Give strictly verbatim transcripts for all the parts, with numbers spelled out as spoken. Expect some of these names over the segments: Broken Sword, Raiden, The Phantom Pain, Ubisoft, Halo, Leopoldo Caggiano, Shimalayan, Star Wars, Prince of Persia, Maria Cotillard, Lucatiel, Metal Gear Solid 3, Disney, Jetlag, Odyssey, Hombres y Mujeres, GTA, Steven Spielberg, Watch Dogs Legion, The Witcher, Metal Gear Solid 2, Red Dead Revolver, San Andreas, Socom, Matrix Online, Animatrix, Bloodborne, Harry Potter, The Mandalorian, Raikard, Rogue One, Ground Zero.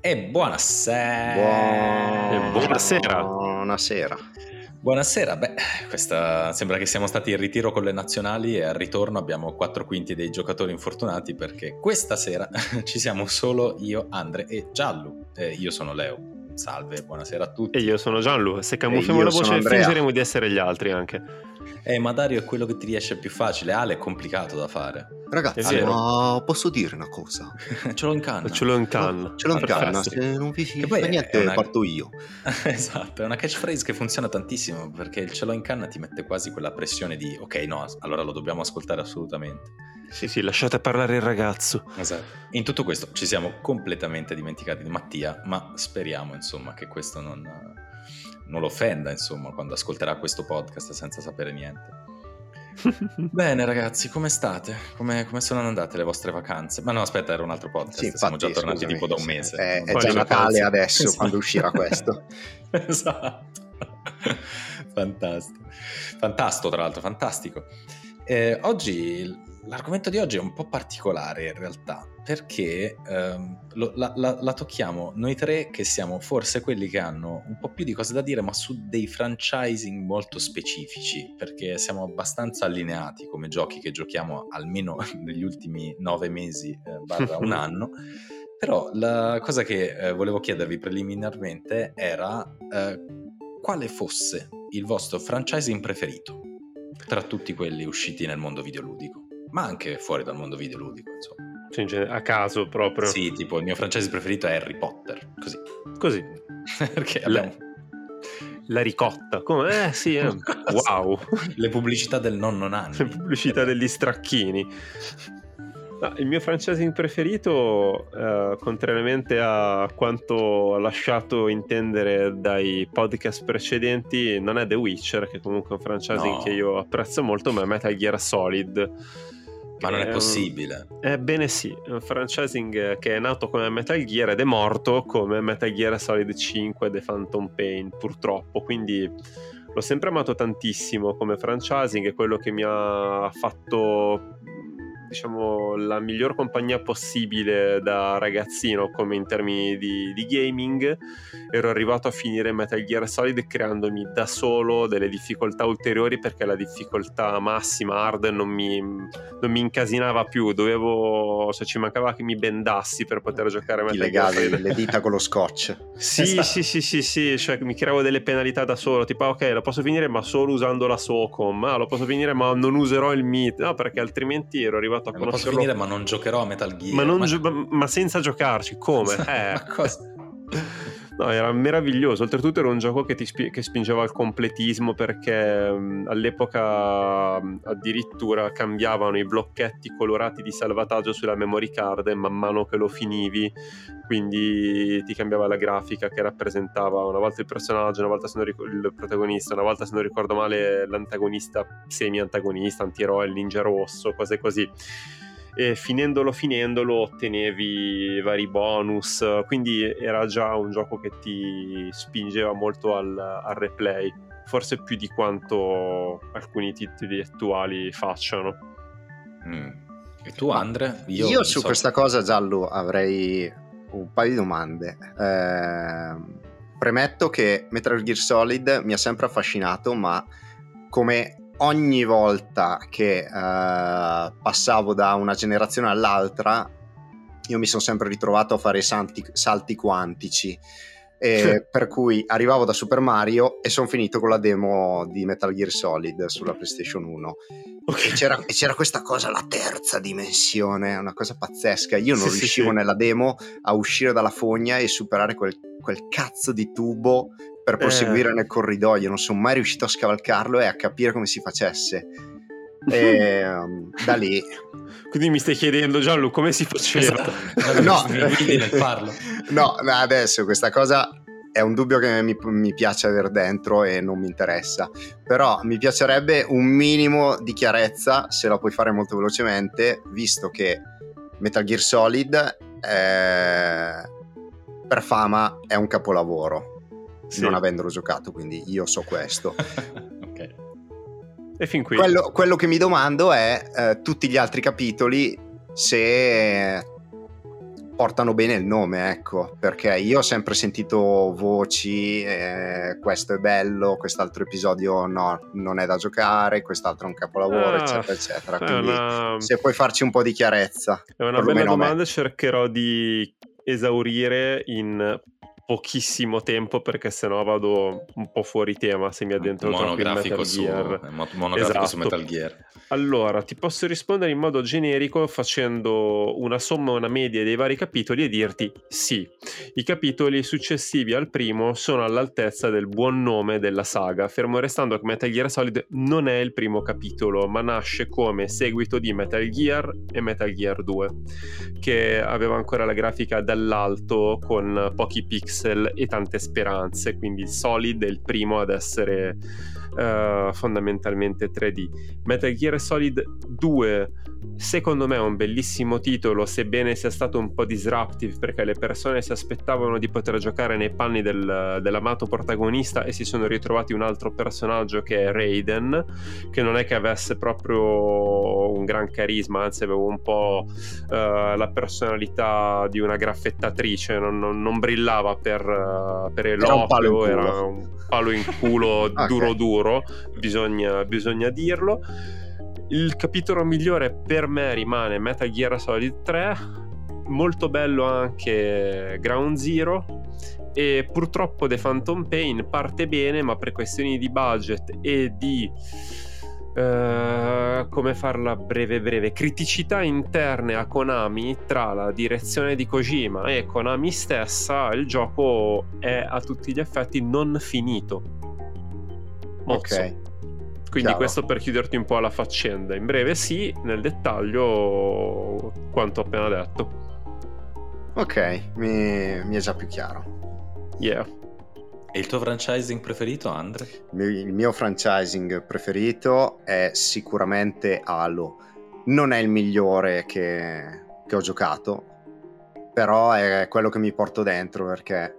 E buonasera. Buonasera. Buonasera. Buonasera, beh, questa sembra che siamo stati in ritiro con le nazionali e al ritorno abbiamo quattro quinti dei giocatori infortunati, perché questa sera ci siamo solo io, Andre e Giallo. Eh, io sono Leo. Salve, buonasera a tutti. E io sono Gianlu. Se camuffiamo la voce fingeremo di essere gli altri anche. Eh, ma Dario è quello che ti riesce più facile. Ale è complicato da fare. Ragazzi, ma posso dire una cosa? Ce l'ho in canna. Ce l'ho in canna. Ce l'ho in canna. Se non vi fa niente una... parto io. Esatto, è una catchphrase che funziona tantissimo, perché il ce l'ho in canna ti mette quasi quella pressione di ok, no, allora lo dobbiamo ascoltare assolutamente. Sì, sì, lasciate parlare il ragazzo. Esatto. In tutto questo ci siamo completamente dimenticati di Mattia, ma speriamo, insomma, che questo non, non lo offenda, insomma, quando ascolterà questo podcast senza sapere niente. Bene, ragazzi, come state? Come, come sono andate le vostre vacanze? Ma no, aspetta, era un altro podcast, sì, infatti, siamo già tornati scusami, tipo da un mese. È, è già Natale adesso, esatto. Quando uscirà questo. Esatto. Fantastico. Fantastico, tra l'altro, fantastico. Eh, oggi... L'argomento di oggi è un po' particolare in realtà, perché ehm, lo, la, la, la tocchiamo noi tre, che siamo forse quelli che hanno un po' più di cose da dire, ma su dei franchising molto specifici, perché siamo abbastanza allineati come giochi che giochiamo almeno negli ultimi nove mesi eh, barra un anno. Però la cosa che eh, volevo chiedervi preliminarmente era eh, quale fosse il vostro franchising preferito tra tutti quelli usciti nel mondo videoludico, ma anche fuori dal mondo videoludico, insomma. Cioè, a caso proprio. Sì, tipo il mio franchising preferito è Harry Potter, così. Così. Perché abbiamo... La, la ricotta, come? Eh sì, eh. Wow. Le pubblicità del nonno Nanni. Le pubblicità eh. degli stracchini. No, il mio franchising preferito, eh, contrariamente a quanto lasciato intendere dai podcast precedenti, non è The Witcher, che comunque è un franchising no. che io apprezzo molto, ma è Metal Gear Solid. Ma non è possibile. Ebbene sì, è un franchising che è nato come Metal Gear ed è morto come Metal Gear Solid cinque, The Phantom Pain, purtroppo. Quindi l'ho sempre amato tantissimo come franchising, è quello che mi ha fatto, diciamo, la miglior compagnia possibile da ragazzino, come in termini di, di gaming. Ero arrivato a finire Metal Gear Solid creandomi da solo delle difficoltà ulteriori, perché la difficoltà massima hard non mi, non mi incasinava più, dovevo, cioè ci mancava che mi bendassi per poter giocare Metal Gear Solid. Le dita con lo scotch. Sì, esatto. sì, sì, sì, sì, cioè mi creavo delle penalità da solo, tipo ah, ok, lo posso finire ma solo usando la Socom, ah, lo posso finire ma non userò il Meat, no, perché altrimenti ero arrivato a conoscerlo. Posso finire ma non giocherò a Metal Gear, ma, non ma... Gio- ma senza giocarci come? Eh. Ma cosa? No, era meraviglioso. Oltretutto era un gioco che ti spi- che spingeva al completismo, perché mh, all'epoca mh, addirittura cambiavano i blocchetti colorati di salvataggio sulla memory card man mano che lo finivi, quindi ti cambiava la grafica che rappresentava una volta il personaggio, una volta se non ric- il protagonista, una volta se non ricordo male l'antagonista, semi-antagonista, antieroe, il ninja rosso, cose così. E finendolo finendolo ottenevi vari bonus, quindi era già un gioco che ti spingeva molto al, al replay, forse più di quanto alcuni titoli attuali facciano. mm. E tu Andre? Io, io su so... questa cosa Giallo avrei un paio di domande. Eh, premetto che Metal Gear Solid mi ha sempre affascinato, ma come ogni volta che eh, passavo da una generazione all'altra io mi sono sempre ritrovato a fare salti, salti quantici, e per cui arrivavo da Super Mario e sono finito con la demo di Metal Gear Solid sulla PlayStation uno. Okay. E, c'era, e c'era questa cosa, la terza dimensione, una cosa pazzesca. Io non sì, riuscivo sì, nella demo a uscire dalla fogna e superare quel, quel cazzo di tubo per proseguire eh. nel corridoio, non sono mai riuscito a scavalcarlo e a capire come si facesse. E, um, da lì. Quindi mi stai chiedendo, Gianlu, come si faceva? Esatto. No, no, adesso questa cosa è un dubbio che mi, mi piace aver dentro e non mi interessa, però mi piacerebbe un minimo di chiarezza, se la puoi fare molto velocemente, visto che Metal Gear Solid eh, per fama è un capolavoro. Sì. Non avendolo giocato, quindi io so questo. Okay. E fin qui quello, quello che mi domando è eh, tutti gli altri capitoli, se portano bene il nome, ecco, perché io ho sempre sentito voci, eh, questo è bello, quest'altro episodio no, non è da giocare, quest'altro è un capolavoro, ah, eccetera eccetera. Quindi una... se puoi farci un po' di chiarezza. È una bella domanda, cercherò di esaurire in pochissimo tempo, perché sennò vado un po' fuori tema se mi addentro troppo in Metal su, Gear. Monografico, esatto, su Metal Gear. Allora, ti posso rispondere in modo generico facendo una somma, una media dei vari capitoli e dirti sì, i capitoli successivi al primo sono all'altezza del buon nome della saga, fermo restando che Metal Gear Solid non è il primo capitolo, ma nasce come seguito di Metal Gear e Metal Gear due, che aveva ancora la grafica dall'alto con pochi pixel e tante speranze, quindi Solid è il primo ad essere uh, fondamentalmente tre D. Metal Gear Solid due secondo me è un bellissimo titolo, sebbene sia stato un po' disruptive, perché le persone si aspettavano di poter giocare nei panni del, dell'amato protagonista e si sono ritrovati un altro personaggio che è Raiden, che non è che avesse proprio un gran carisma, anzi aveva un po' uh, la personalità di una graffettatrice, non, non, non brillava per, uh, per eloquio, era, era un palo in culo okay. duro duro, bisogna, bisogna dirlo. Il capitolo migliore per me rimane Metal Gear Solid tre, molto bello anche Ground Zero, e purtroppo The Phantom Pain parte bene, ma per questioni di budget e di Uh, come farla breve breve criticità interne a Konami tra la direzione di Kojima e Konami stessa, il gioco è a tutti gli effetti non finito. Mozzo. Ok, quindi chiaro. Questo per chiuderti un po' la faccenda in breve, sì, nel dettaglio quanto appena detto. Ok, mi, mi è già più chiaro. Yeah. E il tuo franchising preferito, Andre? Il mio franchising preferito è sicuramente Halo. Non è il migliore che, che ho giocato, però è quello che mi porto dentro, perché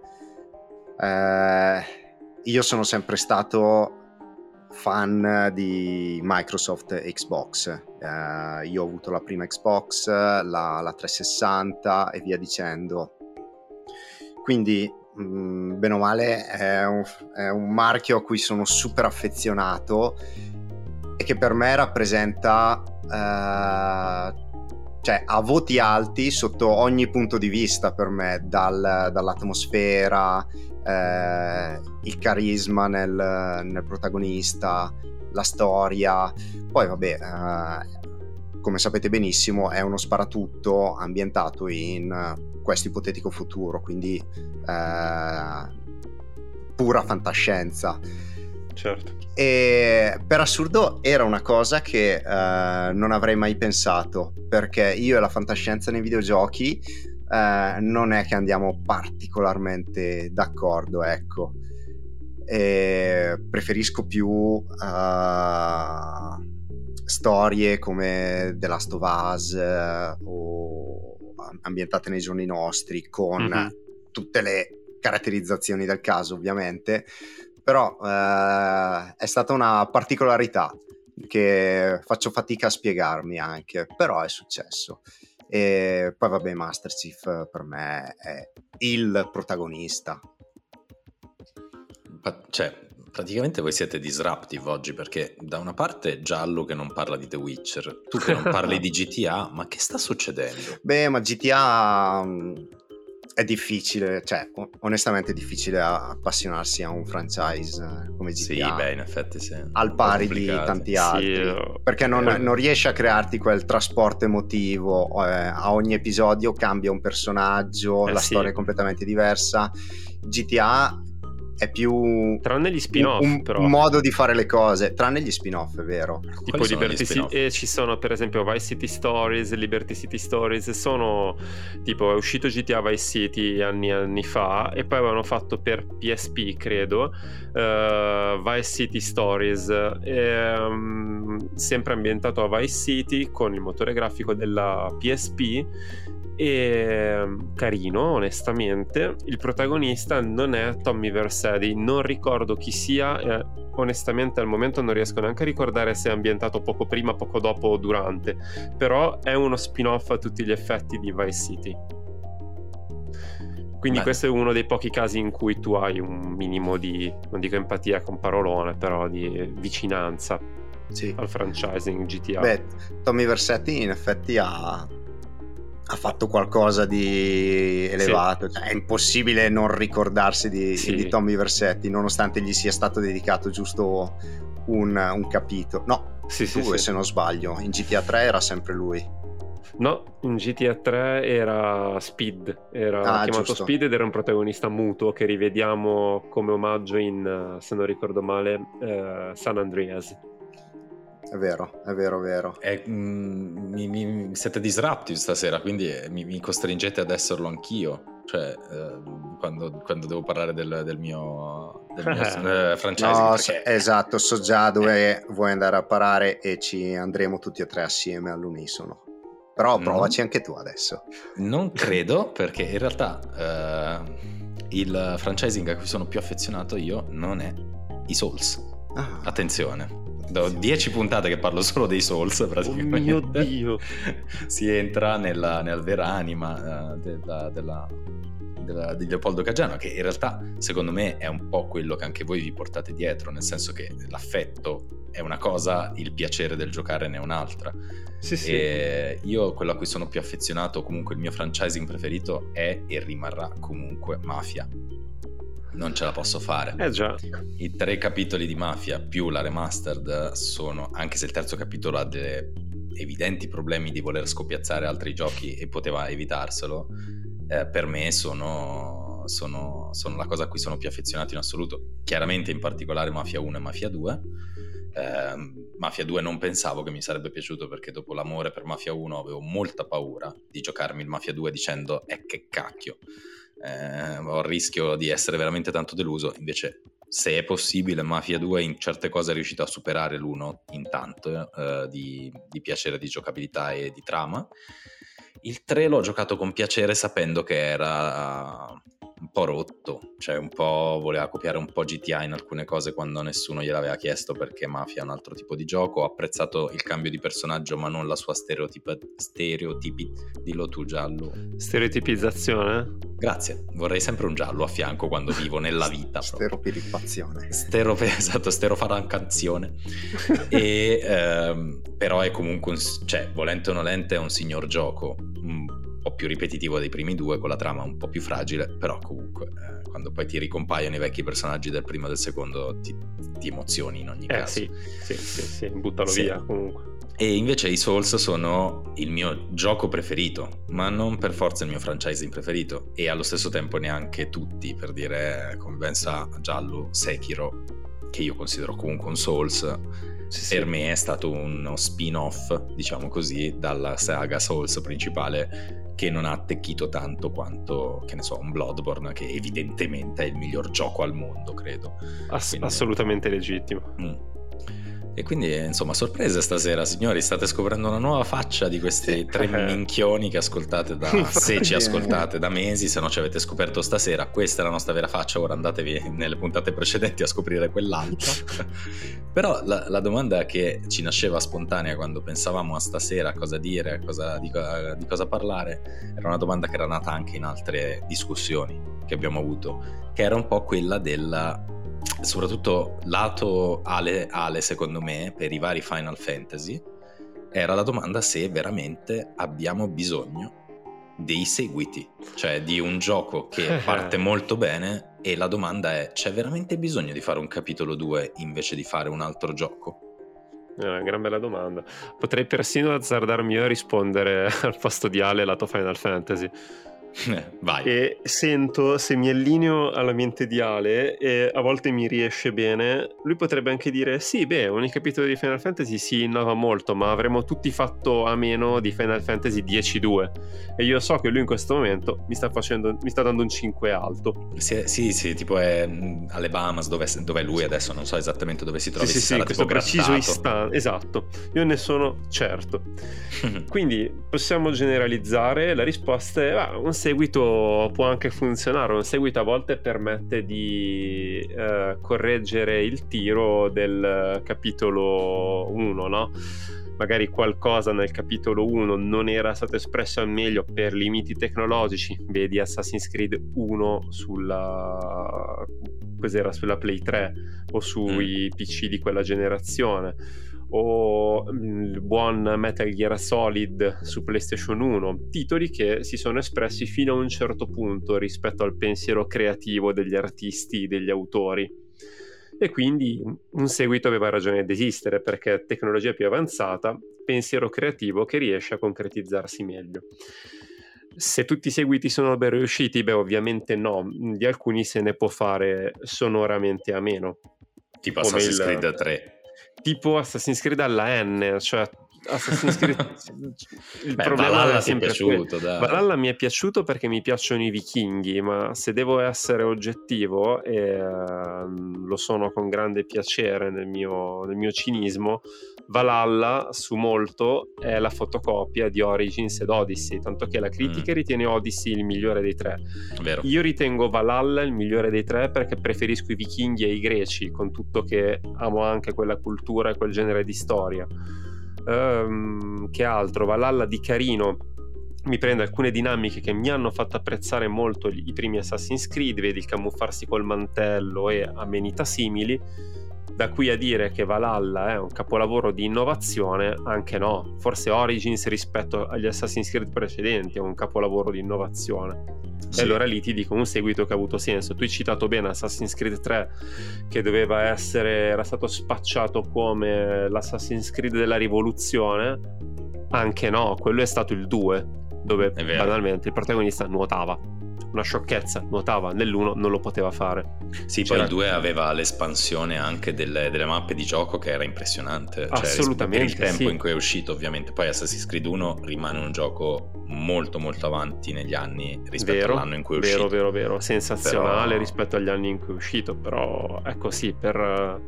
eh, io sono sempre stato fan di Microsoft e Xbox. Eh, io ho avuto la prima Xbox, la, la trecentosessanta e via dicendo. Quindi bene o male è un, è un marchio a cui sono super affezionato e che per me rappresenta eh, cioè a voti alti sotto ogni punto di vista per me, dal, dall'atmosfera, eh, il carisma nel, nel protagonista, la storia. Poi vabbè, eh, come sapete benissimo è uno sparatutto ambientato in questo ipotetico futuro, quindi eh, pura fantascienza. Certo. E per assurdo era una cosa che eh, non avrei mai pensato, perché io e la fantascienza nei videogiochi eh, non è che andiamo particolarmente d'accordo, ecco. E preferisco più eh, storie come The Last of Us eh, o ambientate nei giorni nostri, con mm-hmm. tutte le caratterizzazioni del caso ovviamente, però eh, è stata una particolarità che faccio fatica a spiegarmi anche, però è successo. E poi vabbè, Master Chief per me è il protagonista. Cioè praticamente voi siete disruptive oggi, perché da una parte Giallo che non parla di The Witcher, tu che non parli di G T A, ma che sta succedendo? Beh, ma G T A è difficile, cioè onestamente è difficile appassionarsi a un franchise come G T A. Sì, beh, in effetti sì. Al pari di tanti altri, sì, io... perché non, eh. non riesci a crearti quel trasporto emotivo, eh, a ogni episodio cambia un personaggio, eh, la sì. storia è completamente diversa. G T A è più tranne gli spin-off, un, un però. modo di fare le cose, tranne gli spin-off, è vero. Tipo Liberty City, eh, ci sono per esempio Vice City Stories, Liberty City Stories, sono tipo è uscito G T A Vice City anni anni fa e poi avevano fatto per P S P credo uh, Vice City Stories, e, um, sempre ambientato a Vice City con il motore grafico della P S P. E carino, onestamente. Il protagonista non è Tommy Vercetti, non ricordo chi sia, eh, onestamente al momento non riesco neanche a ricordare se è ambientato poco prima, poco dopo o durante, però è uno spin-off a tutti gli effetti di Vice City. Quindi Beh. questo è uno dei pochi casi in cui tu hai un minimo di, non dico empatia con parolone, però di vicinanza sì. al franchising G T A. Beh, Tommy Vercetti in effetti ha, ha fatto qualcosa di elevato, sì. cioè, è impossibile non ricordarsi di, sì. di Tommy Vercetti, nonostante gli sia stato dedicato giusto un, un capitolo. No, sì, due sì, se sì. non sbaglio, in G T A tre era sempre lui. No, in G T A tre era Speed, era ah, chiamato giusto. Speed, ed era un protagonista muto che rivediamo come omaggio in, se non ricordo male, eh, San Andreas. È vero, è vero, è vero. È, mm, mi, mi siete disruptive stasera, quindi mi, mi costringete ad esserlo anch'io, cioè eh, quando, quando devo parlare del, del mio... Eh, no, perché... esatto, so già dove eh. vuoi andare a parare e ci andremo tutti e tre assieme all'unisono. Però provaci no. anche tu adesso. Non credo, perché in realtà eh, il franchising a cui sono più affezionato io non è i Souls. Ah. Attenzione. Da dieci puntate che parlo solo dei Souls, praticamente. Oh mio Dio. Si entra nella, nella vera anima eh, della... della... di Leopoldo Caggiano, che in realtà secondo me è un po' quello che anche voi vi portate dietro, nel senso che l'affetto è una cosa, il piacere del giocare ne è un'altra. Sì, e sì. io quello a cui sono più affezionato, comunque il mio franchising preferito, è e rimarrà comunque Mafia. Non ce la posso fare. Eh già. I tre capitoli di Mafia più la remastered sono, anche se il terzo capitolo ha delle evidenti problemi di voler scopiazzare altri giochi e poteva evitarselo, Eh, per me sono, sono, sono la cosa a cui sono più affezionato in assoluto. Chiaramente in particolare Mafia uno e Mafia due. eh, Mafia due non pensavo che mi sarebbe piaciuto, perché dopo l'amore per Mafia uno avevo molta paura di giocarmi il Mafia due dicendo eh, che cacchio, eh, ho il rischio di essere veramente tanto deluso. Invece, se è possibile, Mafia due in certe cose è riuscito a superare l'uno intanto eh, di, di piacere, di giocabilità e di trama. Il tre l'ho giocato con piacere, sapendo che era un po' rotto, cioè un po' voleva copiare un po' G T A in alcune cose quando nessuno gliel'aveva chiesto, perché Mafia è un altro tipo di gioco. Ho apprezzato il cambio di personaggio, ma non la sua stereotipa, stereotipi, dillo tu giallo. Stereotipizzazione? Grazie, vorrei sempre un giallo a fianco quando vivo nella vita. Steropiripazione. Stero, esatto, sterofarancazione. E ehm, però è comunque, un, cioè, volente o nolente, è un signor gioco, un po' più ripetitivo dei primi due, con la trama un po' più fragile, però comunque eh, quando poi ti ricompaiono i vecchi personaggi del primo e del secondo ti, ti emozioni in ogni eh, caso. Sì, sì, sì, sì, buttalo sì. via comunque. E invece i Souls sono il mio gioco preferito, ma non per forza il mio franchising preferito, e allo stesso tempo neanche tutti, per dire, convenza giallo Sekiro, che io considero comunque un Souls. Sì, per sì. me è stato uno spin-off, diciamo così, dalla saga Souls principale, che non ha attecchito tanto quanto, che ne so, un Bloodborne, che evidentemente è il miglior gioco al mondo, credo. Ass- quindi... assolutamente legittimo. Mm. E quindi, insomma, sorprese stasera, signori, state scoprendo una nuova faccia di questi tre minchioni che ascoltate da, se ci ascoltate da mesi, se no ci avete scoperto stasera, questa è la nostra vera faccia, ora andatevi nelle puntate precedenti a scoprire quell'altra. Però la, la domanda che ci nasceva spontanea quando pensavamo a stasera, cosa dire, cosa, di, di cosa parlare, era una domanda che era nata anche in altre discussioni che abbiamo avuto, che era un po' quella della... soprattutto lato Ale, Ale secondo me, per i vari Final Fantasy, era la domanda se veramente abbiamo bisogno dei seguiti, cioè di un gioco che parte molto bene, e la domanda è: c'è veramente bisogno di fare un capitolo due invece di fare un altro gioco? È una gran bella domanda. Potrei persino azzardarmi io a rispondere al posto di Ale lato Final Fantasy. Vai. E sento, se mi allineo alla mente di Ale, e a volte mi riesce bene, lui potrebbe anche dire sì, beh, ogni capitolo di Final Fantasy si innova molto, ma avremmo tutti fatto a meno di Final Fantasy dieci due, e io so che lui in questo momento mi sta facendo, mi sta dando un cinque alto. Sì, sì, sì, tipo è alle Bahamas, dove, dove è lui adesso, non so esattamente dove si trova. Sì, si sì, sarà sì, questo preciso istante, esatto, io ne sono certo. Quindi possiamo generalizzare, la risposta è ah, un seguito può anche funzionare, un seguito a volte permette di eh, correggere il tiro del capitolo uno, no? magari qualcosa nel capitolo uno non era stato espresso al meglio per limiti tecnologici, vedi Assassin's Creed uno sulla cos'era, sulla Play tre o sui mm. P C di quella generazione, o il buon Metal Gear Solid su PlayStation uno, titoli che si sono espressi fino a un certo punto rispetto al pensiero creativo degli artisti, degli autori, e quindi un seguito aveva ragione di esistere perché tecnologia più avanzata, pensiero creativo che riesce a concretizzarsi meglio. Se tutti i seguiti sono ben riusciti, beh ovviamente no, di alcuni se ne può fare sonoramente a meno, tipo come Assassin's Creed il... tre, tipo Assassin's Creed alla N, cioè Assassin's Creed il Beh, problema Valhalla è piaciuto, dai. Valhalla mi è piaciuto perché mi piacciono i vichinghi, ma se devo essere oggettivo, e lo sono con grande piacere nel mio, nel mio cinismo, Valhalla su molto è la fotocopia di Origins ed Odyssey, tanto che la critica mm. ritiene Odyssey il migliore dei tre. Vero. Io ritengo Valhalla il migliore dei tre perché preferisco i vichinghi e i greci, con tutto che amo anche quella cultura e quel genere di storia. Um, che altro? Valhalla di carino mi prende alcune dinamiche che mi hanno fatto apprezzare molto gli, i primi Assassin's Creed, vedi il camuffarsi col mantello e amenità simili. Da qui a dire che Valhalla è un capolavoro di innovazione, anche no, forse Origins rispetto agli Assassin's Creed precedenti è un capolavoro di innovazione. Sì. E allora lì ti dico un seguito che ha avuto senso. Tu hai citato bene Assassin's Creed tre, che doveva essere, era stato spacciato come l'Assassin's Creed della rivoluzione, anche no, quello è stato il due, dove banalmente il protagonista nuotava, una sciocchezza, nuotava, nell'uno non lo poteva fare. Sì, cioè, poi il due aveva l'espansione anche delle, delle mappe di gioco che era impressionante, assolutamente, cioè, per il tempo sì. in cui è uscito ovviamente. Poi Assassin's Creed uno rimane un gioco molto molto avanti negli anni rispetto vero, all'anno in cui è uscito, vero vero vero, sensazionale però... rispetto agli anni in cui è uscito. Però ecco sì, per,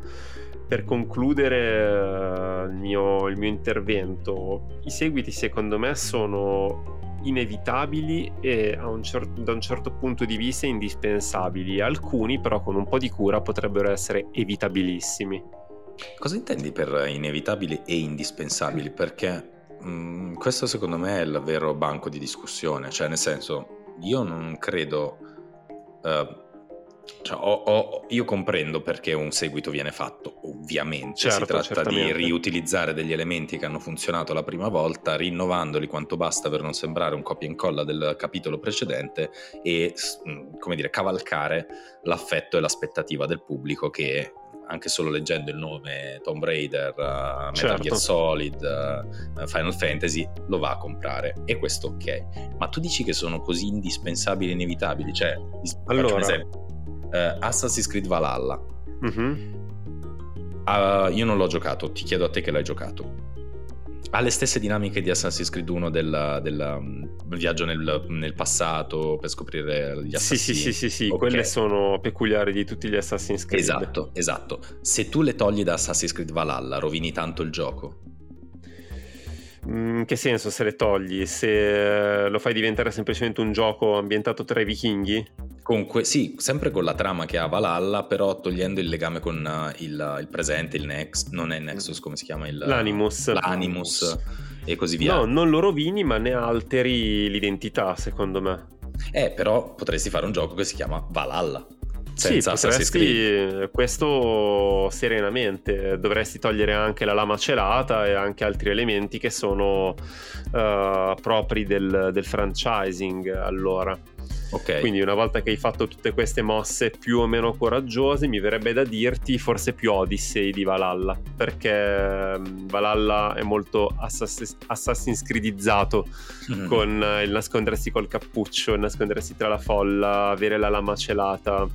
per concludere il mio, il mio intervento, i seguiti secondo me sono inevitabili e a un cer- da un certo punto di vista indispensabili, alcuni però con un po' di cura potrebbero essere evitabilissimi. Cosa intendi per inevitabili e indispensabili? Perché mh, questo secondo me è il vero banco di discussione, cioè nel senso io non credo uh, cioè, ho, ho, io comprendo perché un seguito viene fatto, ovviamente certo, si tratta certamente. Di riutilizzare degli elementi che hanno funzionato la prima volta, rinnovandoli quanto basta per non sembrare un copia e incolla del capitolo precedente e, come dire, cavalcare l'affetto e l'aspettativa del pubblico che anche solo leggendo il nome Tomb Raider, uh, Metal certo. Gear Solid, uh, Final Fantasy lo va a comprare, e questo ok. Ma tu dici che sono così indispensabili e inevitabili? Cioè, allora, faccio un esempio. Uh, Assassin's Creed Valhalla uh-huh. uh, io non l'ho giocato, ti chiedo a te che l'hai giocato. Ha le stesse dinamiche di Assassin's Creed uno del, del um, viaggio nel, nel passato per scoprire gli assassini? Sì, sì, sì, sì, sì. Okay. Quelle sono peculiari di tutti gli Assassin's Creed. Esatto, esatto. Se tu le togli da Assassin's Creed Valhalla rovini tanto il gioco? In che senso se le togli? Se lo fai diventare semplicemente un gioco ambientato tra i vichinghi? Con que- sì, sempre con la trama che ha Valhalla, però togliendo il legame con uh, il, il presente, il Nex, non è il Nexus, come si chiama? Il, L'Animus. L'Animus, L'Animus e così via. No, non lo rovini, ma ne alteri l'identità, secondo me. Eh, però potresti fare un gioco che si chiama Valhalla. Senza sì, potresti, questo serenamente. Dovresti togliere anche la lama celata e anche altri elementi che sono uh, propri del, del franchising, allora. Okay. Quindi una volta che hai fatto tutte queste mosse più o meno coraggiose, mi verrebbe da dirti forse più Odyssey di Valhalla, perché Valhalla è molto assass- Assassin's Creedizzato mm-hmm. con il nascondersi col cappuccio, il nascondersi tra la folla, avere la lama celata.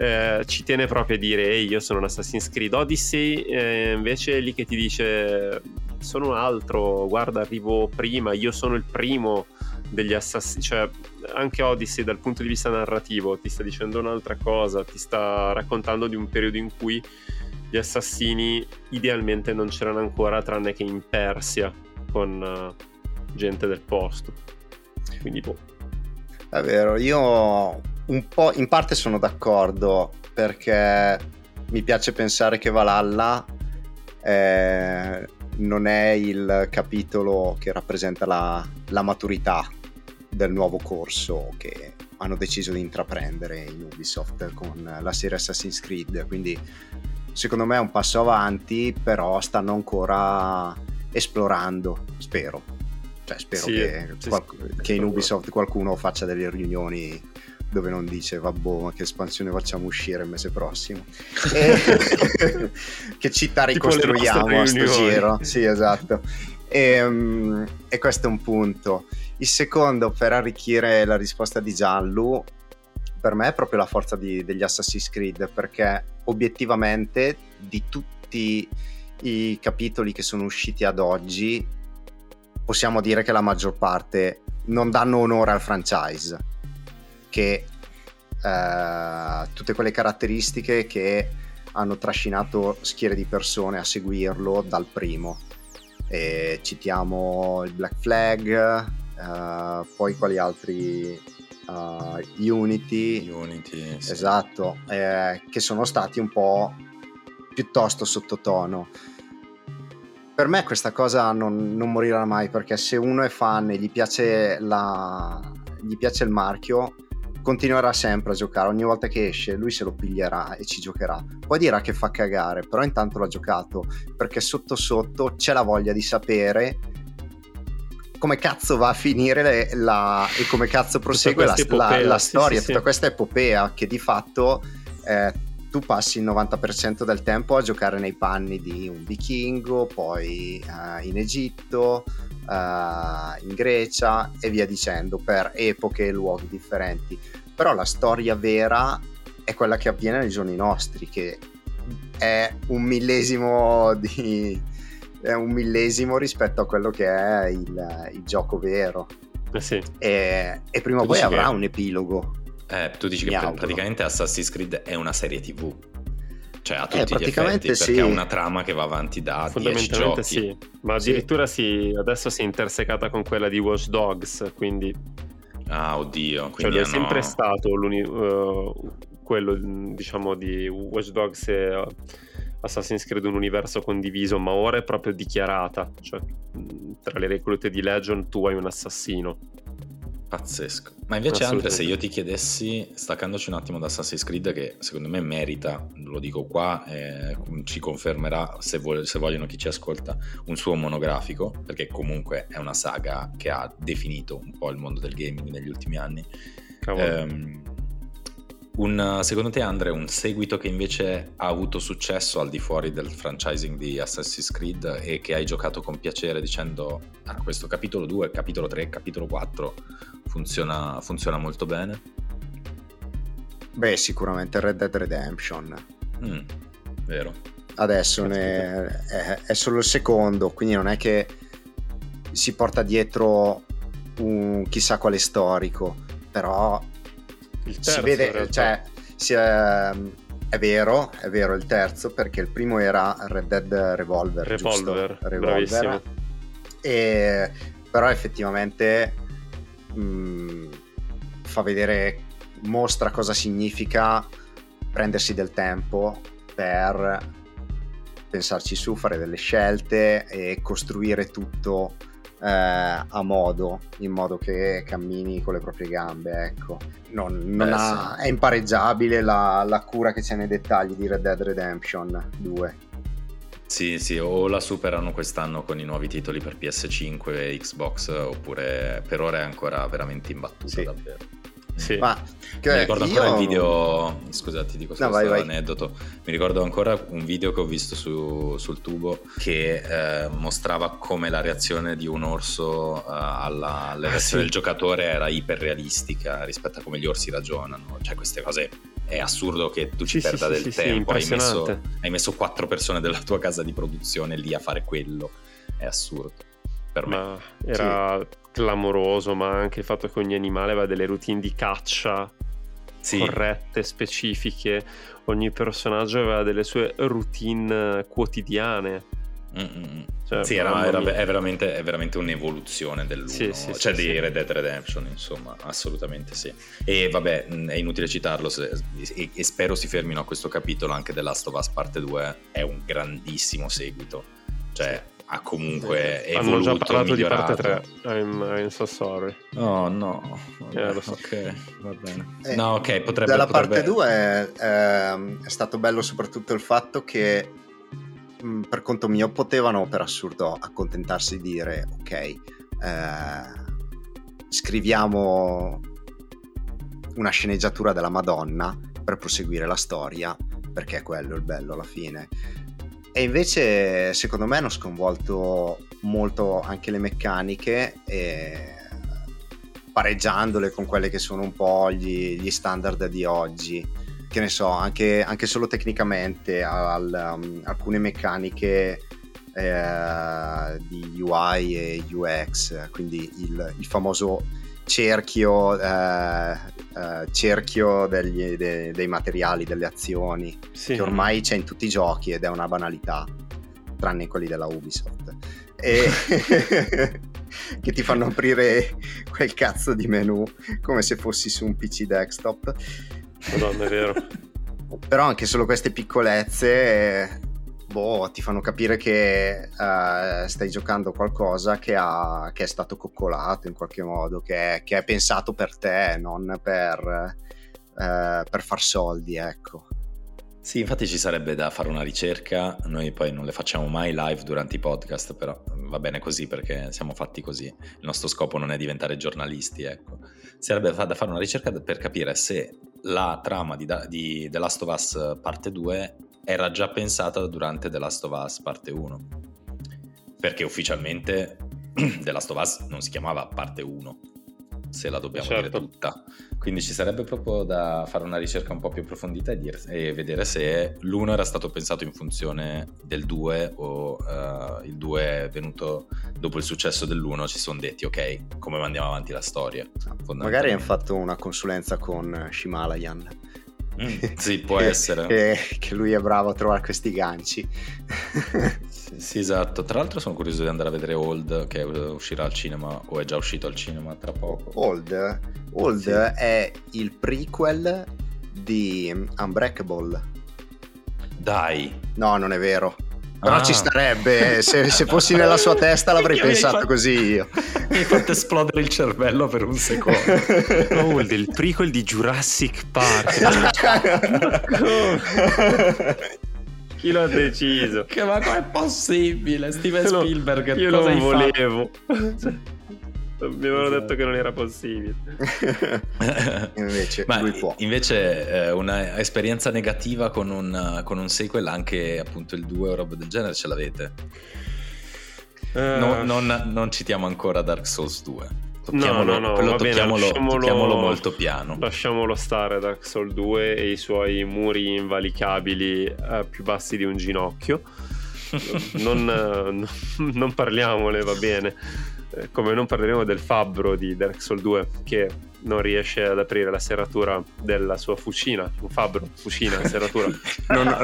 Eh, ci tiene proprio a dire ehi, io sono un Assassin's Creed. Odyssey eh, invece è lì che ti dice sono un altro, guarda arrivo prima, io sono il primo degli assassini. Cioè anche Odyssey dal punto di vista narrativo ti sta dicendo un'altra cosa, ti sta raccontando di un periodo in cui gli assassini idealmente non c'erano ancora, tranne che in Persia con uh, gente del posto, quindi boh. È vero, io un po' in parte sono d'accordo, perché mi piace pensare che Valhalla eh, non è il capitolo che rappresenta la, la maturità del nuovo corso che hanno deciso di intraprendere in Ubisoft con la serie Assassin's Creed, quindi secondo me è un passo avanti, però stanno ancora esplorando, spero, cioè spero sì, che, sì, qual- sì, che in Ubisoft qualcuno faccia delle riunioni dove non dice vabbò ma che espansione facciamo uscire il mese prossimo e... che città ricostruiamo a sto giro, sì esatto. E, um, e questo è un punto. Il secondo, per arricchire la risposta di Gianlu, per me è proprio la forza di, degli Assassin's Creed, perché obiettivamente di tutti i capitoli che sono usciti ad oggi possiamo dire che la maggior parte non danno onore al franchise, che eh, tutte quelle caratteristiche che hanno trascinato schiere di persone a seguirlo dal primo. E citiamo il Black Flag, uh, poi quali altri, uh, Unity, Unity sì. Esatto, eh, che sono stati un po' piuttosto sottotono. Per me questa cosa non, non morirà mai, perché se uno è fan e gli piace, la, gli piace il marchio, continuerà sempre a giocare. Ogni volta che esce lui se lo piglierà e ci giocherà, poi dirà che fa cagare, però intanto l'ha giocato, perché sotto sotto c'è la voglia di sapere come cazzo va a finire le, la, e come cazzo prosegue la, epopea, la, la storia, sì, sì, tutta sì. Questa epopea che di fatto eh, tu passi il novanta per cento del tempo a giocare nei panni di un vichingo, poi eh, in Egitto, Uh, in Grecia e via dicendo, per epoche e luoghi differenti, però la storia vera è quella che avviene nei giorni nostri, che è un millesimo di è un millesimo rispetto a quello che è il, il gioco vero, eh sì. e, e prima o poi avrà che... un epilogo. Eh, tu dici Mi che auguro. Praticamente Assassin's Creed è una serie tv, cioè a tutti eh, gli effetti, sì. Perché è una trama che va avanti da dieci giochi. Sì, ma addirittura sì. sì, adesso si è intersecata con quella di Watch Dogs, quindi... Ah, oddio, quindi cioè, è no. sempre stato uh, quello, diciamo, di Watch Dogs e Assassin's Creed, un universo condiviso, ma ora è proprio dichiarata, cioè tra le reclute di Legion tu hai un assassino. Pazzesco. Ma invece Andre, se io ti chiedessi, staccandoci un attimo da Assassin's Creed, che secondo me merita, lo dico qua, eh, ci confermerà se, vuole, se vogliono chi ci ascolta, un suo monografico, perché comunque è una saga che ha definito un po' il mondo del gaming negli ultimi anni. Um, un, secondo te Andre, un seguito che invece ha avuto successo al di fuori del franchising di Assassin's Creed e che hai giocato con piacere dicendo a ah, questo capitolo due, capitolo tre, capitolo quattro Funziona, funziona molto bene? Beh, sicuramente Red Dead Redemption. Mm, vero. Adesso ne è, è solo il secondo, quindi non è che si porta dietro un chissà quale storico, però il terzo, si vede, cioè si è, è vero, è vero il terzo, perché il primo era Red Dead Revolver, Revolver, giusto? Revolver. Bravissimo. E però effettivamente fa vedere, mostra cosa significa prendersi del tempo per pensarci su, fare delle scelte e costruire tutto eh, a modo, in modo che cammini con le proprie gambe, ecco. Non, non Beh, ha, sì. È impareggiabile la, la cura che c'è nei dettagli di Red Dead Redemption due. Sì, sì, o la superano quest'anno con i nuovi titoli per P S cinque e Xbox, oppure per ora è ancora veramente imbattuta, sì. Davvero. Sì. Ma che mi ricordo io... ancora il video, scusa ti dico no, questo aneddoto, mi ricordo ancora un video che ho visto su, sul tubo che eh, mostrava come la reazione di un orso eh, alla, alla reazione ah, sì. del giocatore era iperrealistica rispetto a come gli orsi ragionano, cioè queste cose... È assurdo che tu ci sì, perda sì, del sì, tempo, sì, hai, messo, hai messo quattro persone della tua casa di produzione lì a fare quello, è assurdo per me. Ma era sì. clamoroso, ma anche il fatto che ogni animale aveva delle routine di caccia sì. corrette, specifiche, ogni personaggio aveva delle sue routine quotidiane. Cioè, sì, era, era, è, veramente, è veramente un'evoluzione dell'uno, sì, sì, cioè sì, di sì. Red Dead Redemption, insomma, assolutamente sì. E vabbè, è inutile citarlo se, e, e spero si fermino a questo capitolo. Anche The Last of Us parte due è un grandissimo seguito, cioè sì. ha comunque evoluto, hanno già parlato migliorato. Di parte tre. I'm, I'm so sorry. Oh no, vabbè, eh, lo so. Ok, va bene. Eh, no, ok, potrebbe... Dalla potrebbe... parte due eh, è stato bello soprattutto il fatto che mh, per conto mio potevano per assurdo accontentarsi di dire ok, eh, scriviamo una sceneggiatura della Madonna per proseguire la storia, perché quello è il bello alla fine. E invece secondo me hanno sconvolto molto anche le meccaniche, e pareggiandole con quelle che sono un po' gli, gli standard di oggi, che ne so, anche, anche solo tecnicamente al, um, alcune meccaniche eh, di U I e U X, quindi il, il famoso cerchio eh, Uh, cerchio degli, de, dei materiali, delle azioni, sì, che ormai c'è in tutti i giochi ed è una banalità, tranne quelli della Ubisoft, e che ti fanno aprire quel cazzo di menu come se fossi su un P C desktop. Madonna, è vero. Però anche solo queste piccolezze boh, ti fanno capire che uh, stai giocando qualcosa che, ha, che è stato coccolato in qualche modo, che è, che è pensato per te, non per, uh, per far soldi, ecco. Sì, infatti ci sarebbe da fare una ricerca. Noi poi non le facciamo mai live durante i podcast, però va bene così perché siamo fatti così. Il nostro scopo non è diventare giornalisti, ecco. Sarebbe da fare una ricerca per capire se la trama di, di The Last of Us parte due era già pensata durante The Last of Us parte uno, perché ufficialmente The Last of Us non si chiamava parte uno, se la dobbiamo certo. dire tutta. Quindi ci sarebbe proprio da fare una ricerca un po' più approfondita e, dire, e vedere se l'uno era stato pensato in funzione del due o uh, il due è venuto dopo il successo dell'uno, ci sono detti ok, come mandiamo avanti la storia. Magari hanno fatto una consulenza con Shimalayan. Mm, sì, può essere che, che lui è bravo a trovare questi ganci. Sì, sì, esatto. Tra l'altro sono curioso di andare a vedere Old, che uscirà al cinema o è già uscito al cinema tra poco. Old, Old sì. È il prequel di Unbreakable. Dai. No, non è vero. Però ah. ci starebbe, se, se fossi nella sua testa l'avrei pensato fatto, così io. Mi hai fatto esplodere il cervello per un secondo. Oh, il prequel di Jurassic Park. Chi l'ha deciso? Che ma com'è possibile? Steven no, Spielberg, io cosa non volevo. Mi avevano detto che non era possibile. Invece, ma lui può. Invece una esperienza negativa con un, con un sequel, anche appunto il due o roba del genere, ce l'avete? Uh... No, non, non citiamo ancora Dark Souls due. Tocchiamolo, no, no, no, tocchiamolo, bene, tocchiamolo molto piano. Lasciamolo stare Dark Souls due e i suoi muri invalicabili eh, più bassi di un ginocchio. non, non, non parliamone, va bene. Come non parleremo del fabbro di Dark Souls due che non riesce ad aprire la serratura della sua fucina, un fabbro, fucina, serratura non,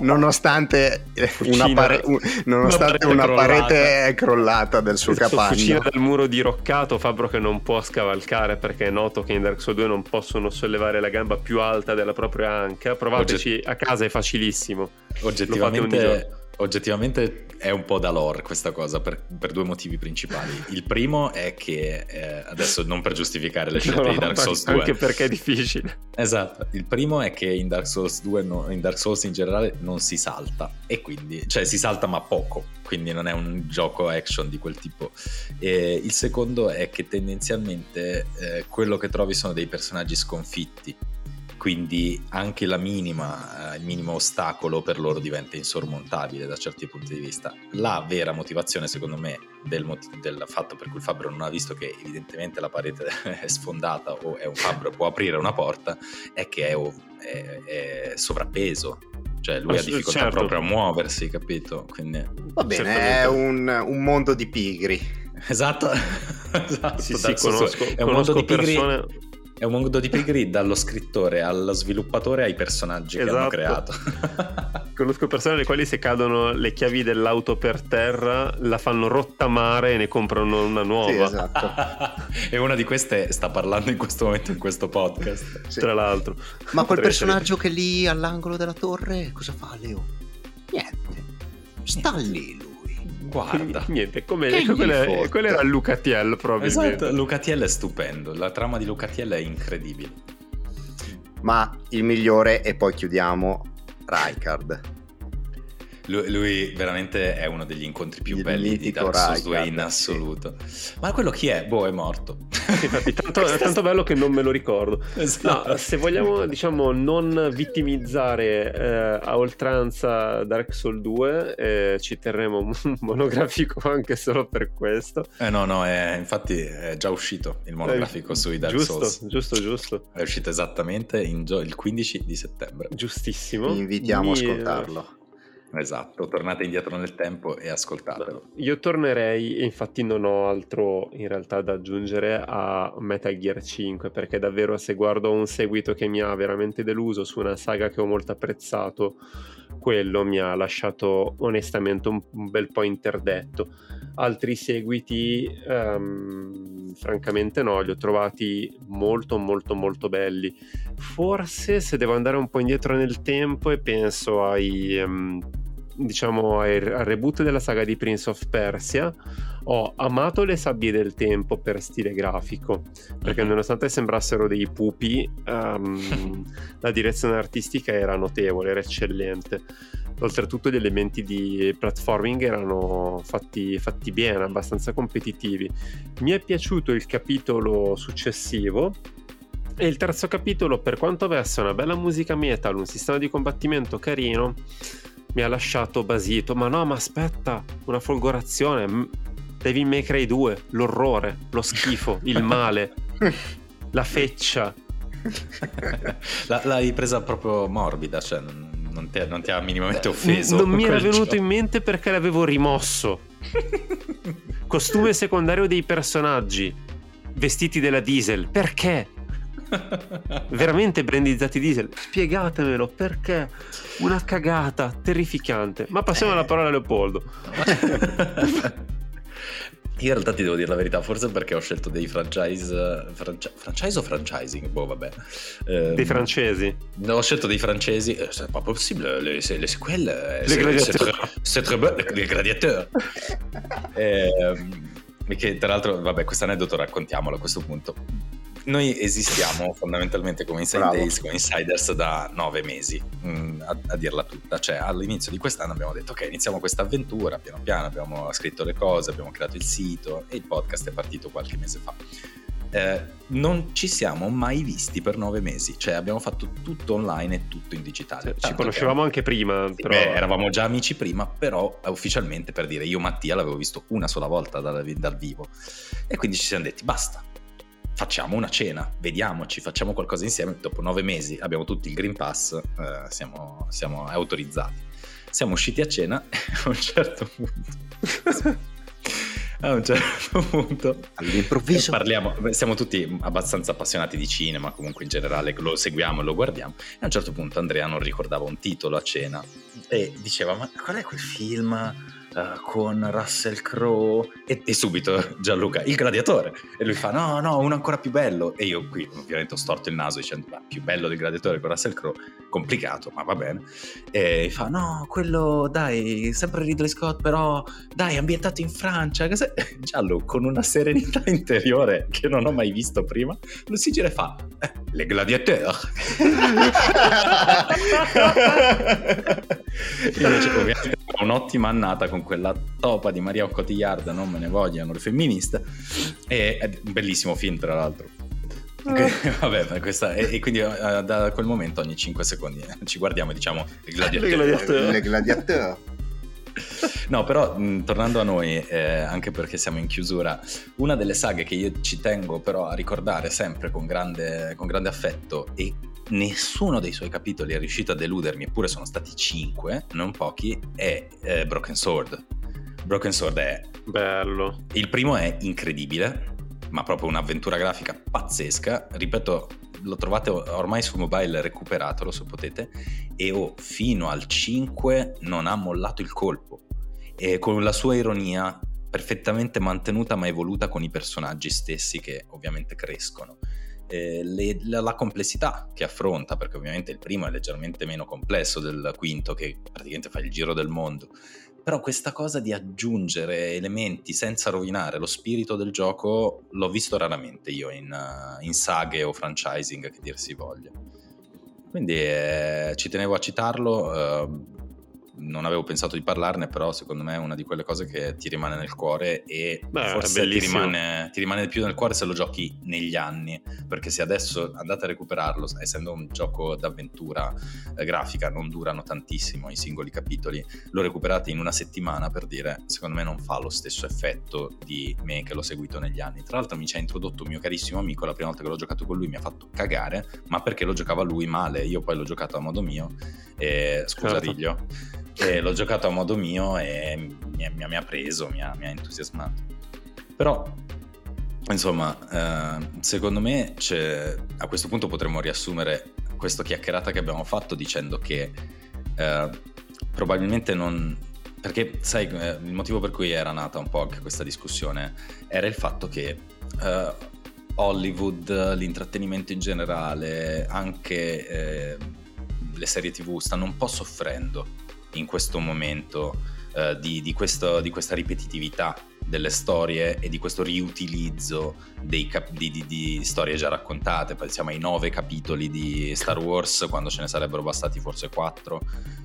nonostante fucina, una, pare, un, nonostante una, parete, una crollata. Parete crollata del suo capanno, fucina dal muro diroccato, fabbro che non può scavalcare perché è noto che in Dark Souls due non possono sollevare la gamba più alta della propria anca. Provateci Ogget- a casa, è facilissimo. Oggettivamente Oggettivamente è un po' da lore questa cosa per, per due motivi principali. Il primo è che eh, adesso non per giustificare le scelte no, di Dark Souls due, anche perché è difficile. Esatto. Il primo è che in Dark Souls due no, in Dark Souls in generale non si salta, e quindi cioè si salta ma poco, quindi non è un gioco action di quel tipo. E il secondo è che tendenzialmente eh, quello che trovi sono dei personaggi sconfitti. Quindi anche la minima, il minimo ostacolo per loro diventa insormontabile da certi punti di vista. La vera motivazione, secondo me, del, mot- del fatto per cui il fabbro non ha visto che evidentemente la parete è sfondata o è un fabbro può aprire una porta, è che è, è, è sovrappeso. Cioè lui ha difficoltà certo. proprio a muoversi, capito? Quindi, va bene, certamente. È un, un mondo di pigri. Esatto, esatto. Sì, sì, conosco, è un mondo di pigri. Persone... È un mondo di pigri dallo scrittore allo sviluppatore ai personaggi esatto. che hanno creato. Conosco persone alle quali se cadono le chiavi dell'auto per terra la fanno rottamare e ne comprano una nuova. Sì, esatto. E una di queste sta parlando in questo momento in questo podcast. Sì. Tra l'altro. Ma quel personaggio che è lì all'angolo della torre cosa fa, Leo? Niente. Sta lì lui. Guarda, niente, quello era Lucatiel, probabilmente. Esatto, Lucatiel è stupendo, la trama di Lucatiel è incredibile. Ma il migliore, e poi chiudiamo, Raikard. Lui, lui veramente è uno degli incontri più il belli di Dark Souls due in assoluto. Sì. Ma quello chi è? Boh, è morto. Infatti, tanto, è tanto bello che non me lo ricordo. Esatto. No, se vogliamo, diciamo, non vittimizzare eh, a oltranza Dark Souls due, eh, ci terremo un monografico anche solo per questo. Eh no, no, è, infatti è già uscito il monografico eh, sui Dark giusto, Souls. Giusto, giusto, è uscito esattamente in gio- il quindici di settembre. Giustissimo. Vi invitiamo Mi... a ascoltarlo. Esatto, tornate indietro nel tempo e ascoltatelo. Io tornerei, infatti non ho altro in realtà da aggiungere a Metal Gear cinque, perché davvero se guardo un seguito che mi ha veramente deluso su una saga che ho molto apprezzato, quello mi ha lasciato onestamente un bel po' interdetto. Altri seguiti um, francamente no, li ho trovati molto molto molto belli. Forse se devo andare un po' indietro nel tempo e penso ai um, diciamo al reboot della saga di Prince of Persia, ho amato le sabbie del tempo per stile grafico, perché nonostante sembrassero dei pupi um, la direzione artistica era notevole, era eccellente. Oltretutto gli elementi di platforming erano fatti, fatti bene, abbastanza competitivi. Mi è piaciuto il capitolo successivo, e il terzo capitolo, per quanto avesse una bella musica metal, un sistema di combattimento carino, mi ha lasciato basito. Ma no, ma aspetta, una folgorazione, Devil May Cry due, l'orrore, lo schifo, il male, la feccia. la, l'hai presa proprio morbida, cioè non ti, non ti ha minimamente offeso. Non mi era venuto gioco. in mente perché l'avevo rimosso. Costume secondario dei personaggi, vestiti della Diesel, perché? Veramente brandizzati Diesel, spiegatemelo, perché? Una cagata terrificante. Ma passiamo eh. alla parola a Leopoldo. Io in realtà ti devo dire la verità, forse perché ho scelto dei franchise franchi- franchise o franchising? Boh, vabbè. Eh, dei francesi? Ho scelto dei francesi, eh, c'est pas possible, le, le sequelle, c'est très beau, le gladiateur. eh, che tra l'altro, vabbè, questo aneddoto raccontiamolo a questo punto. Noi esistiamo fondamentalmente come Inside Bravo. Days, come Insiders da nove mesi, mh, a, a dirla tutta. Cioè all'inizio di quest'anno abbiamo detto ok, iniziamo questa avventura, piano piano abbiamo scritto le cose, abbiamo creato il sito e il podcast è partito qualche mese fa. Eh, non ci siamo mai visti per nove mesi, cioè abbiamo fatto tutto online e tutto in digitale. Ci conoscevamo anche prima, sì, però... beh, eravamo già amici prima, però ufficialmente, per dire, io Mattia l'avevo visto una sola volta dal, dal vivo, e quindi ci siamo detti basta, facciamo una cena, vediamoci, facciamo qualcosa insieme. Dopo nove mesi abbiamo tutti il Green Pass, eh, siamo, siamo autorizzati. Siamo usciti a cena e a un certo punto, a un certo punto all'improvviso parliamo, siamo tutti abbastanza appassionati di cinema, comunque in generale lo seguiamo e lo guardiamo, e a un certo punto Andrea non ricordava un titolo a cena e diceva ma qual è quel film... Uh, con Russell Crowe e, e subito Gianluca il gladiatore, e lui fa no no uno ancora più bello, e io qui ovviamente ho storto il naso dicendo ma più bello del gladiatore con Russell Crowe, complicato ma va bene, e fa no quello dai sempre Ridley Scott però dai ambientato in Francia. Gianluca con una serenità interiore che non ho mai visto prima lo si gira e fa le gladiateur. Io dicevo ovviamente un'ottima annata con quella topa di Maria Cotillard, non me ne vogliono le femministe, e è un bellissimo film tra l'altro. Okay, vabbè, questa, e, e quindi uh, da quel momento ogni cinque secondi eh, ci guardiamo e diciamo le gladiateur, le gladiateur. No, però mh, tornando a noi, eh, anche perché siamo in chiusura, una delle saghe che io ci tengo però a ricordare sempre con grande, con grande affetto, e nessuno dei suoi capitoli è riuscito a deludermi, eppure sono stati cinque, non pochi, è eh, Broken Sword. Broken Sword è bello. Il primo è incredibile, ma proprio un'avventura grafica pazzesca, ripeto, lo trovate ormai su mobile, recuperatelo se potete, e oh, fino al cinque non ha mollato il colpo, e con la sua ironia perfettamente mantenuta ma evoluta con i personaggi stessi che ovviamente crescono. Eh, le, la, la complessità che affronta, perché ovviamente il primo è leggermente meno complesso del quinto che praticamente fa il giro del mondo, Però questa cosa di aggiungere elementi senza rovinare lo spirito del gioco l'ho visto raramente io in, uh, in saghe o franchising, che dir si voglia. Quindi eh, ci tenevo a citarlo, uh, non avevo pensato di parlarne, però secondo me è una di quelle cose che ti rimane nel cuore e Beh, forse ti rimane, ti rimane più nel cuore se lo giochi negli anni, perché se adesso andate a recuperarlo, essendo un gioco d'avventura eh, grafica, non durano tantissimo i singoli capitoli, lo recuperate in una settimana per dire, secondo me non fa lo stesso effetto di me che l'ho seguito negli anni. Tra l'altro mi ci ha introdotto un mio carissimo amico, la prima volta che l'ho giocato con lui mi ha fatto cagare, ma perché lo giocava lui male, io poi l'ho giocato a modo mio e, scusa Riglio, certo. E l'ho giocato a modo mio e mi, mi, mi ha preso, mi ha, mi ha entusiasmato. Però, insomma, eh, secondo me c'è, a questo punto potremmo riassumere questa chiacchierata che abbiamo fatto dicendo che eh, probabilmente non... Perché, sai, il motivo per cui era nata un po' anche questa discussione era il fatto che... Eh, Hollywood, l'intrattenimento in generale, anche eh, le serie tivù stanno un po' soffrendo in questo momento eh, di, di, questo, di questa ripetitività delle storie e di questo riutilizzo dei cap- di, di, di storie già raccontate. Pensiamo ai nove capitoli di Star Wars quando ce ne sarebbero bastati forse quattro,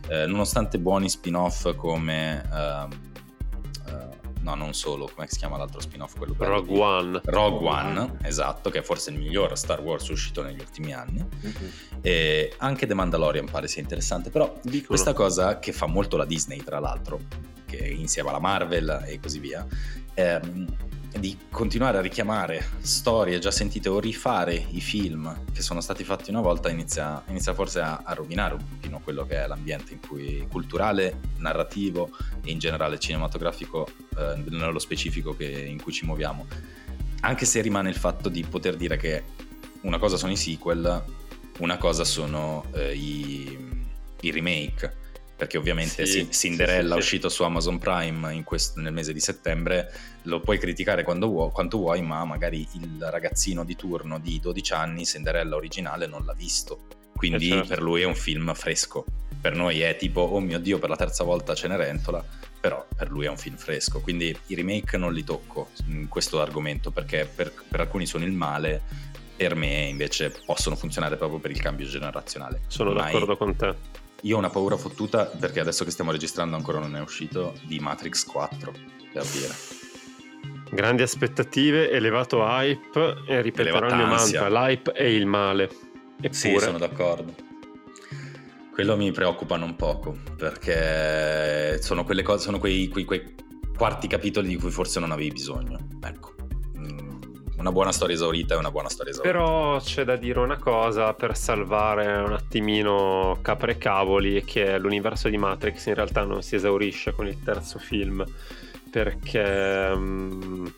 eh, nonostante buoni spin-off come uh, uh, no non solo, come si chiama l'altro spin-off, quello Rogue One. Rogue One, esatto, che è forse il miglior Star Wars uscito negli ultimi anni. Mm-hmm. E anche The Mandalorian pare sia interessante, però Piccolo. Questa cosa che fa molto la Disney, tra l'altro, che insieme alla Marvel e così via, ehm, di continuare a richiamare storie già sentite o rifare i film che sono stati fatti una volta, inizia, inizia forse a, a rovinare un pochino quello che è l'ambiente in cui culturale, narrativo e in generale cinematografico, eh, nello specifico che, in cui ci muoviamo. Anche se rimane il fatto di poter dire che una cosa sono i sequel, una cosa sono eh, i, i remake, perché ovviamente sì, Cinderella sì, sì, sì. uscito su Amazon Prime in questo, nel mese di settembre, lo puoi criticare quando vuoi, quanto vuoi, ma magari il ragazzino di turno di dodici anni Cinderella originale non l'ha visto, quindi certo. Per lui è un film fresco, per noi è tipo oh mio Dio per la terza volta Cenerentola, però per lui è un film fresco. Quindi i remake non li tocco in questo argomento, perché per, per alcuni sono il male, per me invece possono funzionare proprio per il cambio generazionale. Sono Mai... d'accordo con te. Io ho una paura fottuta, perché adesso che stiamo registrando ancora non è uscito, di Matrix quattro, per dire. Grandi aspettative, elevato hype, e ripeterò il mio mantra, l'hype è il male. Eppure... Sì, sono d'accordo. Quello mi preoccupa non poco, perché sono quelle cose, sono quei, quei, quei quarti capitoli di cui forse non avevi bisogno, ecco. Una buona storia esaurita è una buona storia esaurita. Però c'è da dire una cosa per salvare un attimino capre cavoli, che l'universo di Matrix in realtà non si esaurisce con il terzo film, perché um,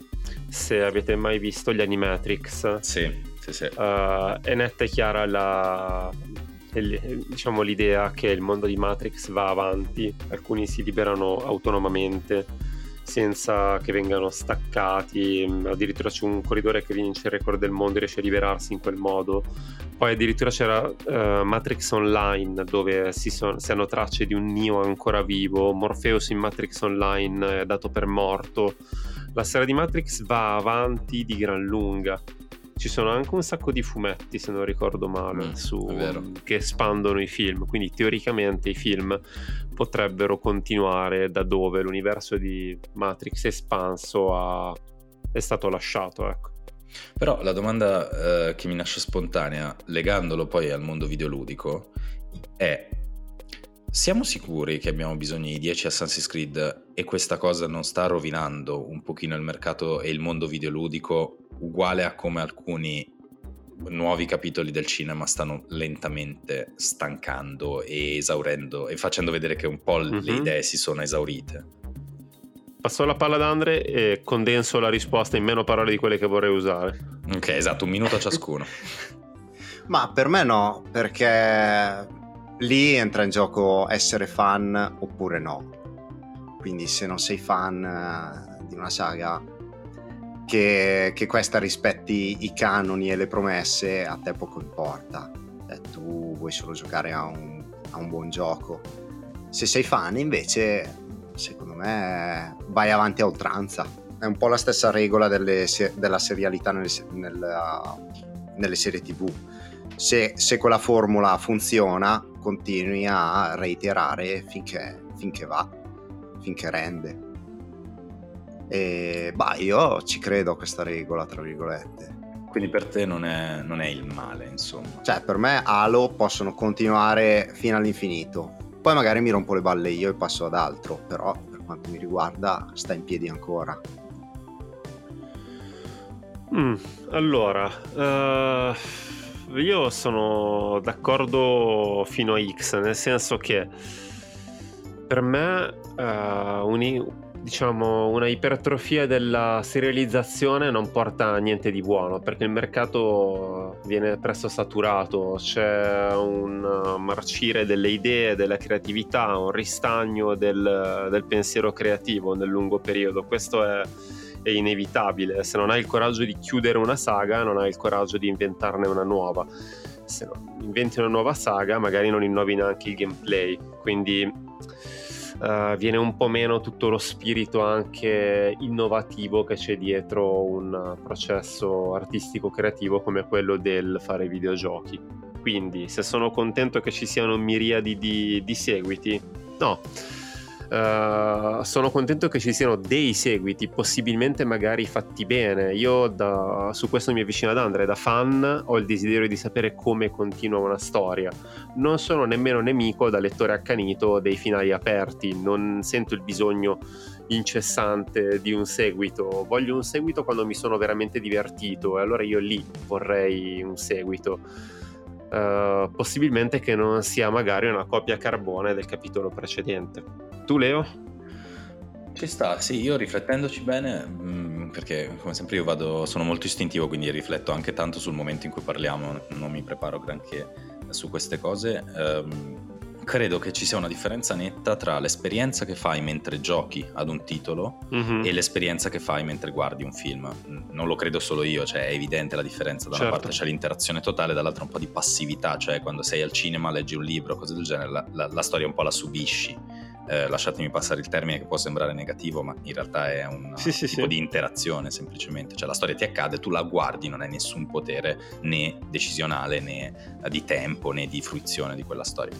se avete mai visto gli Animatrix, sì, sì, sì. Uh, è netta e chiara la, diciamo, l'idea che il mondo di Matrix va avanti, alcuni si liberano autonomamente senza che vengano staccati, addirittura c'è un corridore che vince il record del mondo e riesce a liberarsi in quel modo. Poi addirittura c'era uh, Matrix Online, dove si, son- si hanno tracce di un Neo ancora vivo, Morpheus in Matrix Online è dato per morto. La serie di Matrix va avanti di gran lunga, ci sono anche un sacco di fumetti, se non ricordo male, mm, su, che espandono i film, quindi teoricamente i film potrebbero continuare da dove l'universo di Matrix espanso ha, è stato lasciato, ecco. Però la domanda eh, che mi nasce spontanea, legandolo poi al mondo videoludico, è: siamo sicuri che abbiamo bisogno di dieci Assassin's Creed e questa cosa non sta rovinando un pochino il mercato e il mondo videoludico, uguale a come alcuni nuovi capitoli del cinema stanno lentamente stancando e esaurendo e facendo vedere che un po' le mm-hmm. idee si sono esaurite? Passo la palla ad Andre e condenso la risposta in meno parole di quelle che vorrei usare. Ok, esatto, un minuto a ciascuno. Ma per me no, perché lì entra in gioco essere fan oppure no. Quindi se non sei fan di una saga, Che, che questa rispetti i canoni e le promesse, a te poco importa. Cioè, tu vuoi solo giocare a un, a un buon gioco. Se sei fan, invece, secondo me vai avanti a oltranza. È un po' la stessa regola delle, della serialità nelle, nella, nelle serie tv. Se, se quella formula funziona, continui a reiterare finché, finché va, finché rende. E bah, io ci credo a questa regola, tra virgolette. Quindi per te non è, non è il male, insomma. Cioè, per me Halo possono continuare fino all'infinito. Poi magari mi rompo le balle io e passo ad altro, però per quanto mi riguarda sta in piedi ancora. Mm, allora, uh, io sono d'accordo fino a X, nel senso che per me uh, un... diciamo una ipertrofia della serializzazione non porta a niente di buono, perché il mercato viene presto saturato, c'è un marcire delle idee, della creatività, un ristagno del, del pensiero creativo nel lungo periodo. Questo è, è inevitabile. Se non hai il coraggio di chiudere una saga, non hai il coraggio di inventarne una nuova. Se non inventi una nuova saga, magari non innovi neanche il gameplay, quindi Uh, viene un po' meno tutto lo spirito anche innovativo che c'è dietro un processo artistico creativo come quello del fare videogiochi. Quindi se sono contento che ci siano miriadi di, di seguiti, no, uh, sono contento che ci siano dei seguiti, possibilmente magari fatti bene. Io da, su questo mi avvicino ad Andrea, da fan ho il desiderio di sapere come continua una storia. Non sono nemmeno nemico, da lettore accanito, dei finali aperti. Non sento il bisogno incessante di un seguito. Voglio un seguito quando mi sono veramente divertito, e allora io lì vorrei un seguito, uh, possibilmente che non sia magari una copia carbone del capitolo precedente. Tu, Leo? Ci sta, sì, io riflettendoci bene, mh, perché come sempre io vado, sono molto istintivo, quindi rifletto anche tanto sul momento in cui parliamo, non mi preparo granché su queste cose. Ehm, credo che ci sia una differenza netta tra l'esperienza che fai mentre giochi ad un titolo, mm-hmm, e l'esperienza che fai mentre guardi un film. Non lo credo solo io, cioè è evidente la differenza. Da certo. Una parte c'è l'interazione totale, dall'altra un po' di passività, cioè quando sei al cinema, leggi un libro, cose del genere, la, la, la storia un po' la subisci. Eh, lasciatemi passare il termine che può sembrare negativo, ma in realtà è un sì, tipo sì, di interazione semplicemente, cioè la storia ti accade, tu la guardi, non hai nessun potere né decisionale né di tempo né di fruizione di quella storia.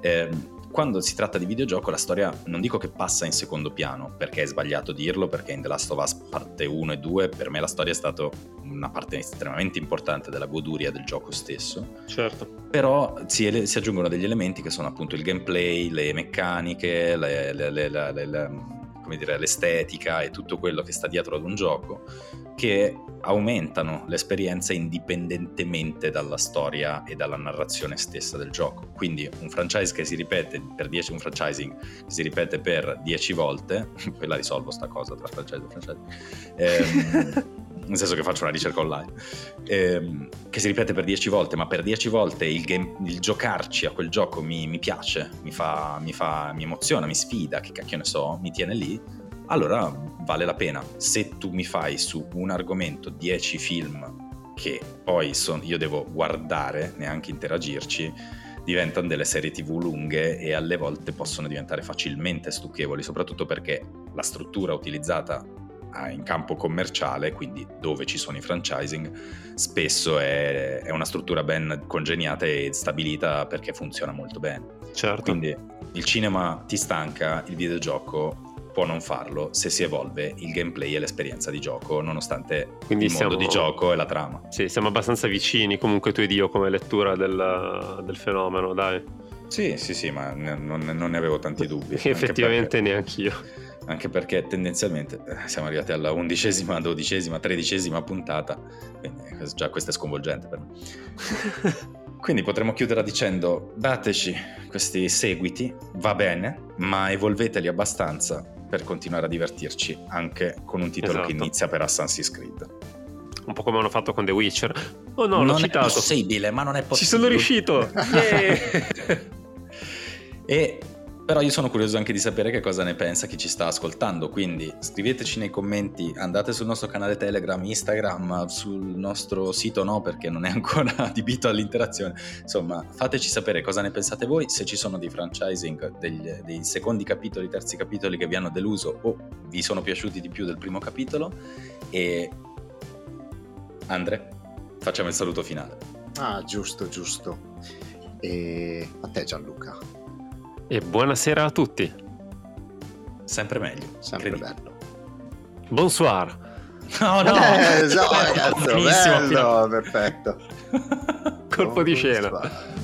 Eh, quando si tratta di videogioco la storia non dico che passa in secondo piano, perché è sbagliato dirlo, perché in The Last of Us parte uno e due per me la storia è stata una parte estremamente importante della goduria del gioco stesso. Certo. Però si, ele- si aggiungono degli elementi che sono appunto il gameplay, le meccaniche, le, le, le, le, le, le, come dire, l'estetica e tutto quello che sta dietro ad un gioco, che aumentano l'esperienza indipendentemente dalla storia e dalla narrazione stessa del gioco. Quindi un franchise che si ripete per dieci, un franchising che si ripete per dieci volte, poi la risolvo sta cosa tra franchise e franchise, ehm, nel senso che faccio una ricerca online, ehm, che si ripete per dieci volte, ma per dieci volte il, game, il giocarci a quel gioco mi, mi piace, mi fa, mi fa, mi emoziona, mi sfida, che cacchio ne so, mi tiene lì, allora vale la pena. Se tu mi fai su un argomento dieci film che poi son, io devo guardare, neanche interagirci, diventano delle serie tv lunghe e alle volte possono diventare facilmente stucchevoli, soprattutto perché la struttura utilizzata in campo commerciale, quindi dove ci sono i franchising, spesso è, è una struttura ben congegnata e stabilita perché funziona molto bene. Certo. Quindi il cinema ti stanca, il videogioco può non farlo se si evolve il gameplay e l'esperienza di gioco, nonostante quindi il siamo, modo di gioco e la trama. Sì, siamo abbastanza vicini comunque tu ed io come lettura del, del fenomeno, dai. Sì, sì, sì, ma ne, non, non ne avevo tanti dubbi. Effettivamente neanche io. Anche perché tendenzialmente siamo arrivati alla undicesima, dodicesima, tredicesima puntata, quindi già questo è sconvolgente per me. Quindi potremmo chiudere dicendo: dateci questi seguiti, va bene, ma evolveteli abbastanza per continuare a divertirci anche con un titolo, esatto, che inizia per Assassin's Creed. Un po' come hanno fatto con The Witcher. Oh no, non l'ho citato. Non è possibile, ma non è possibile. Ci sono riuscito! E Però io sono curioso anche di sapere che cosa ne pensa chi ci sta ascoltando, quindi scriveteci nei commenti, andate sul nostro canale Telegram, Instagram, sul nostro sito no perché non è ancora adibito all'interazione, insomma fateci sapere cosa ne pensate voi, se ci sono dei franchising, degli, dei secondi capitoli, terzi capitoli che vi hanno deluso o vi sono piaciuti di più del primo capitolo. E Andre, facciamo il saluto finale. Ah giusto giusto e a te Gianluca. E buonasera a tutti. Sempre meglio, sempre bello. Bonsoir. No, no. Eh, esatto, bello, perfetto. Colpo Buon di scena.